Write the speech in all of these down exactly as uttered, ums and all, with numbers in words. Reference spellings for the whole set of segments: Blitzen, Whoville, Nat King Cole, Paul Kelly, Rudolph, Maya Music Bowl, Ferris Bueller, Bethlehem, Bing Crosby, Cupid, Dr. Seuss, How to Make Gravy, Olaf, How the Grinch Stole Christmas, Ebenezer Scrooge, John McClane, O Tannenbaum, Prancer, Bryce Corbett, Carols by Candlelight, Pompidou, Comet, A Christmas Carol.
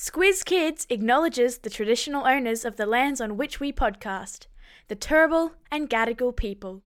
Squiz Kids acknowledges the traditional owners of the lands on which we podcast, the Turrbal and Gadigal people.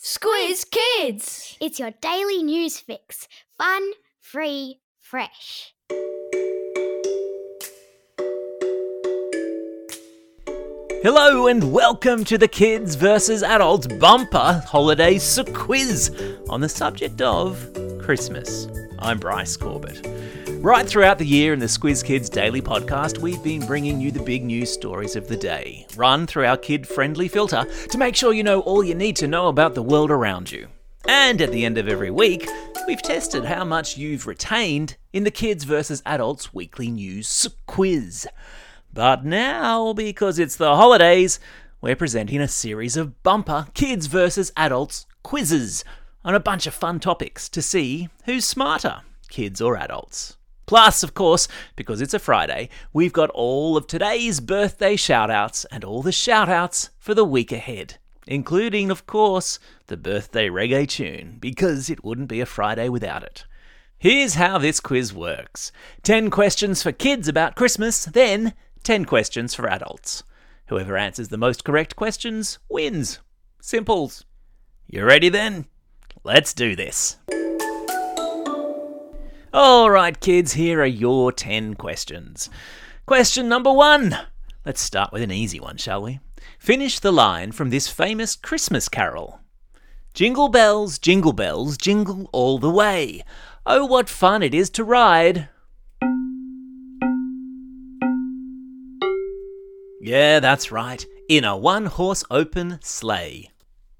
Squiz Kids! It's your daily news fix. Fun, free, fresh. Hello and welcome to the Kids versus Adults Bumper Holiday Squiz on the subject of Christmas. I'm Bryce Corbett. Right throughout the year in the Squiz Kids Daily Podcast, we've been bringing you the big news stories of the day, run through our kid-friendly filter to make sure you know all you need to know about the world around you. And at the end of every week, we've tested how much you've retained in the Kids versus Adults Weekly News Quiz. But now, because it's the holidays, we're presenting a series of bumper Kids versus Adults quizzes on a bunch of fun topics to see who's smarter, kids or adults. Plus, of course, because it's a Friday, we've got all of today's birthday shout-outs and all the shout-outs for the week ahead, including, of course, the birthday reggae tune, because it wouldn't be a Friday without it. Here's how this quiz works. ten questions for kids about Christmas, then ten questions for adults. Whoever answers the most correct questions wins. Simple. You ready then? Let's do this. Alright kids, here are your ten questions. Question number one. Let's start with an easy one, shall we? Finish the line from this famous Christmas carol. Jingle bells, jingle bells, jingle all the way. Oh, what fun it is to ride. Yeah, that's right. In a one-horse open sleigh.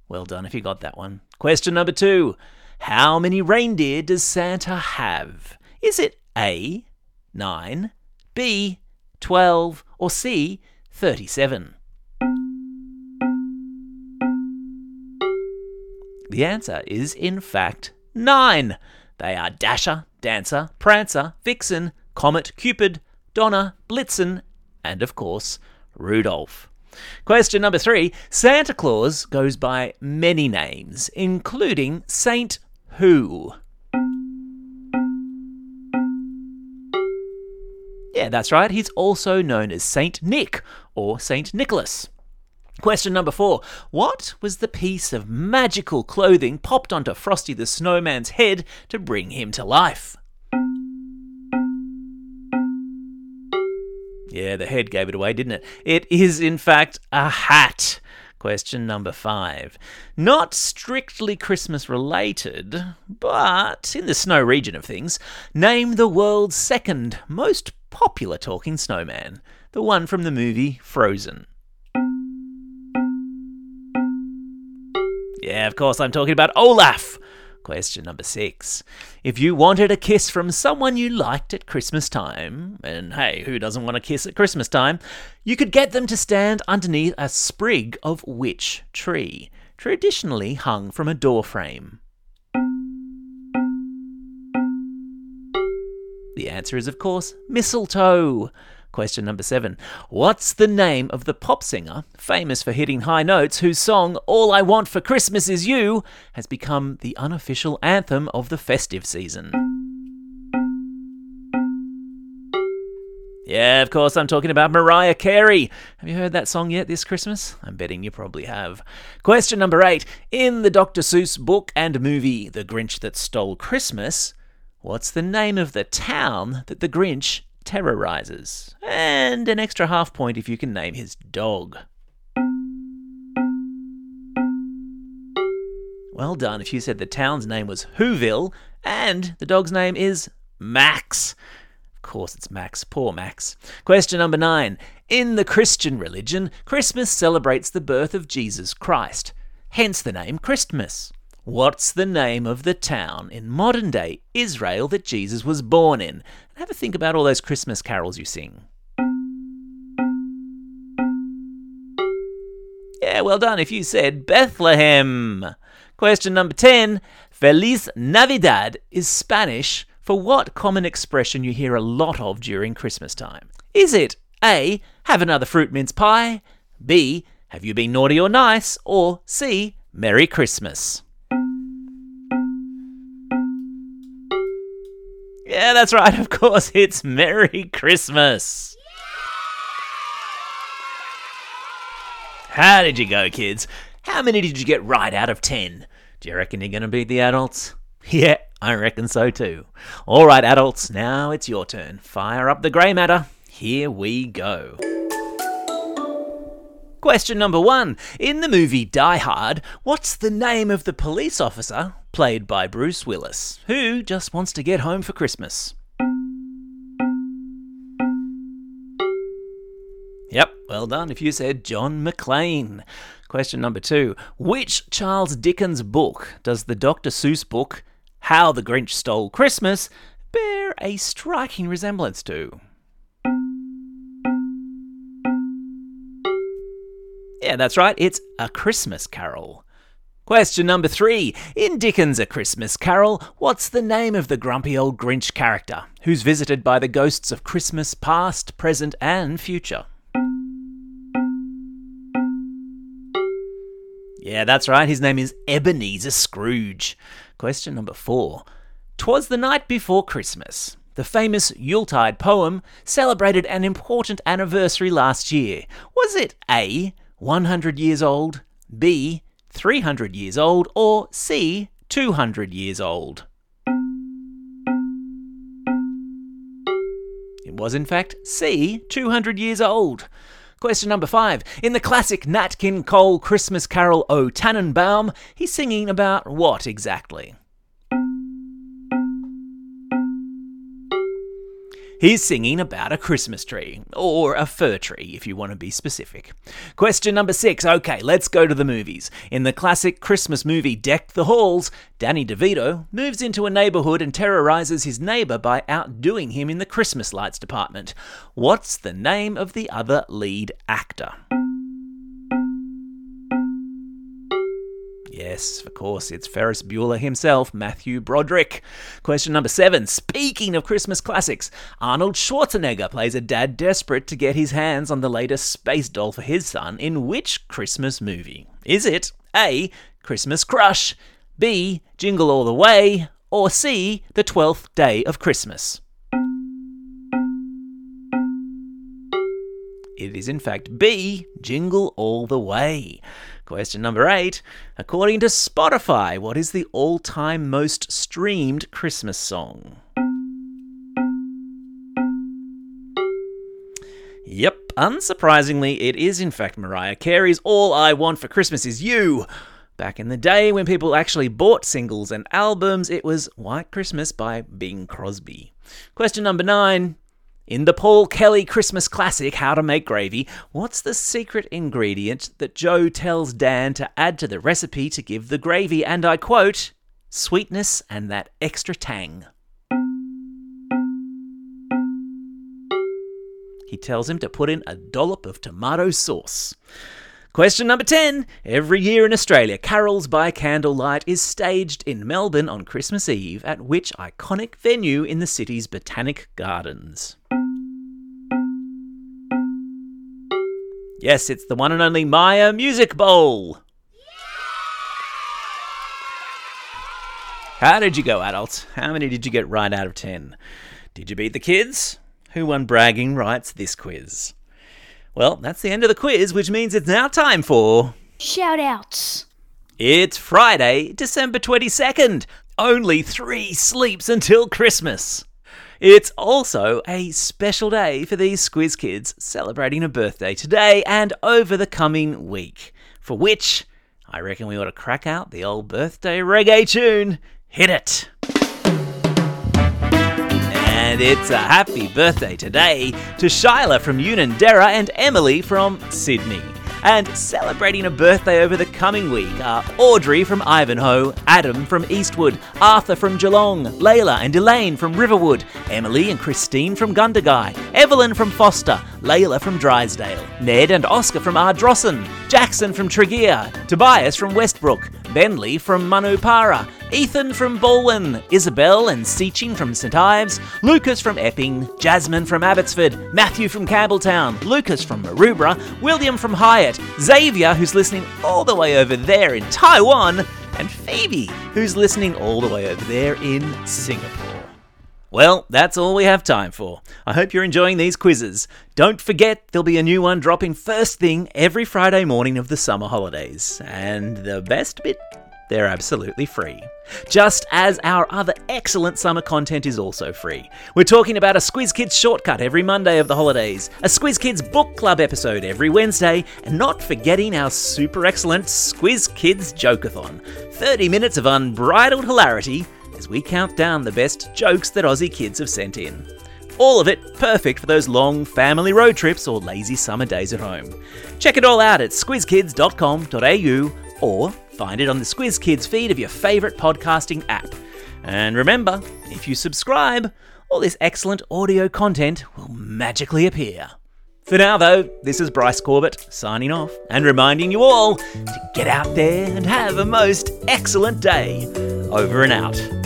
Well done if you got that one. Question number two. How many reindeer does Santa have? Is it A, nine, B, twelve, or C, thirty-seven? The answer is, in fact, nine. They are Dasher, Dancer, Prancer, Vixen, Comet, Cupid, Donna, Blitzen, and, of course, Rudolph. Question number three. Santa Claus goes by many names, including Saint Who? Yeah, that's right. He's also known as Saint Nick or Saint Nicholas. Question number four. What was the piece of magical clothing popped onto Frosty the Snowman's head to bring him to life? Yeah, the head gave it away, didn't it? It is, in fact, a hat. Question number five. Not strictly Christmas-related, but in the snow region of things, name the world's second most popular talking snowman, the one from the movie Frozen. Yeah, of course, I'm talking about Olaf. Question number six. If you wanted a kiss from someone you liked at Christmas time, and hey, who doesn't want a kiss at Christmas time, you could get them to stand underneath a sprig of which tree, traditionally hung from a doorframe? The answer is, of course, mistletoe. Question number seven. What's the name of the pop singer, famous for hitting high notes, whose song All I Want for Christmas Is You has become the unofficial anthem of the festive season? Yeah, of course, I'm talking about Mariah Carey. Have you heard that song yet this Christmas? I'm betting you probably have. Question number eight. In the Doctor Seuss book and movie, The Grinch That Stole Christmas, what's the name of the town that the Grinch terrorizes? And an extra half point if you can name his dog. Well done if you said the town's name was Whoville and the dog's name is Max. Of course it's Max, poor Max. Question number nine. In the Christian religion, Christmas celebrates the birth of Jesus Christ, hence the name Christmas. What's the name of the town in modern-day Israel that Jesus was born in? And have a think about all those Christmas carols you sing. Yeah, well done if you said Bethlehem. Question number ten. Feliz Navidad is Spanish for what common expression you hear a lot of during Christmas time? Is it A, have another fruit mince pie, B, have you been naughty or nice, or C, Merry Christmas? Yeah, that's right. Of course, it's Merry Christmas. Yeah! How did you go, kids? How many did you get right out of ten? Do you reckon you're going to beat the adults? Yeah, I reckon so too. All right, adults, now it's your turn. Fire up the grey matter. Here we go. Question number one. In the movie Die Hard, what's the name of the police officer, played by Bruce Willis, who just wants to get home for Christmas? Yep, well done if you said John McClane. Question number two. Which Charles Dickens book does the Doctor Seuss book, How the Grinch Stole Christmas, bear a striking resemblance to? Yeah, that's right, it's A Christmas Carol. Question number three. In Dickens' A Christmas Carol, what's the name of the grumpy old Grinch character, who's visited by the ghosts of Christmas past, present and future? Yeah, that's right, his name is Ebenezer Scrooge. Question number four. 'Twas the night before Christmas. The famous Yuletide poem celebrated an important anniversary last year. Was it A, one hundred years old, B, three hundred years old, or C, two hundred years old? It was in fact C, two hundred years old. Question number five. In the classic Nat King Cole Christmas carol O Tannenbaum, he's singing about what exactly? He's singing about a Christmas tree, or a fir tree if you want to be specific. Question number six. Okay, let's go to the movies. In the classic Christmas movie Deck the Halls, Danny DeVito moves into a neighbourhood and terrorises his neighbour by outdoing him in the Christmas lights department. What's the name of the other lead actor? Yes, of course, it's Ferris Bueller himself, Matthew Broderick. Question number seven. Speaking of Christmas classics, Arnold Schwarzenegger plays a dad desperate to get his hands on the latest space doll for his son in which Christmas movie? Is it A, Christmas Crush, B, Jingle All the Way, or C, The Twelfth Day of Christmas? It is in fact B, Jingle All the Way. Question number eight. According to Spotify, what is the all-time most streamed Christmas song? Yep, unsurprisingly, it is in fact Mariah Carey's All I Want for Christmas Is You. Back in the day when people actually bought singles and albums, it was White Christmas by Bing Crosby. Question number nine. In the Paul Kelly Christmas classic, How to Make Gravy, what's the secret ingredient that Joe tells Dan to add to the recipe to give the gravy, and I quote, sweetness and that extra tang? He tells him to put in a dollop of tomato sauce. Question number ten. Every year in Australia, Carols by Candlelight is staged in Melbourne on Christmas Eve at which iconic venue in the city's Botanic Gardens? Yes, it's the one and only Maya Music Bowl. Yeah! How did you go, adults? How many did you get right out of ten? Did you beat the kids? Who won bragging rights this quiz? Well, that's the end of the quiz, which means it's now time for... shout-outs. It's Friday, December twenty-second. Only three sleeps until Christmas. It's also a special day for these Squiz Kids celebrating a birthday today and over the coming week, for which I reckon we ought to crack out the old birthday reggae tune. Hit it! And it's a happy birthday today to Shyla from Unanderra and Emily from Sydney. And celebrating a birthday over the coming week are Audrey from Ivanhoe, Adam from Eastwood, Arthur from Geelong, Layla and Elaine from Riverwood, Emily and Christine from Gundagai, Evelyn from Foster, Layla from Drysdale, Ned and Oscar from Ardrossan, Jackson from Tregear, Tobias from Westbrook, Benley from Manupara, Ethan from Balwyn, Isabel and Seaching from St Ives, Lucas from Epping, Jasmine from Abbotsford, Matthew from Campbelltown, Lucas from Maroubra, William from Hyatt, Xavier, who's listening all the way over there in Taiwan, and Phoebe, who's listening all the way over there in Singapore. Well, that's all we have time for. I hope you're enjoying these quizzes. Don't forget, there'll be a new one dropping first thing every Friday morning of the summer holidays. And the best bit? They're absolutely free. Just as our other excellent summer content is also free. We're talking about a Squiz Kids shortcut every Monday of the holidays, a Squiz Kids book club episode every Wednesday, and not forgetting our super excellent Squiz Kids Joke-a-thon. thirty minutes of unbridled hilarity as we count down the best jokes that Aussie kids have sent in. All of it perfect for those long family road trips or lazy summer days at home. Check it all out at squiz kids dot com dot a u or find it on the Squiz Kids feed of your favourite podcasting app. And remember, if you subscribe, all this excellent audio content will magically appear. For now, though, this is Bryce Corbett signing off and reminding you all to get out there and have a most excellent day. Over and out.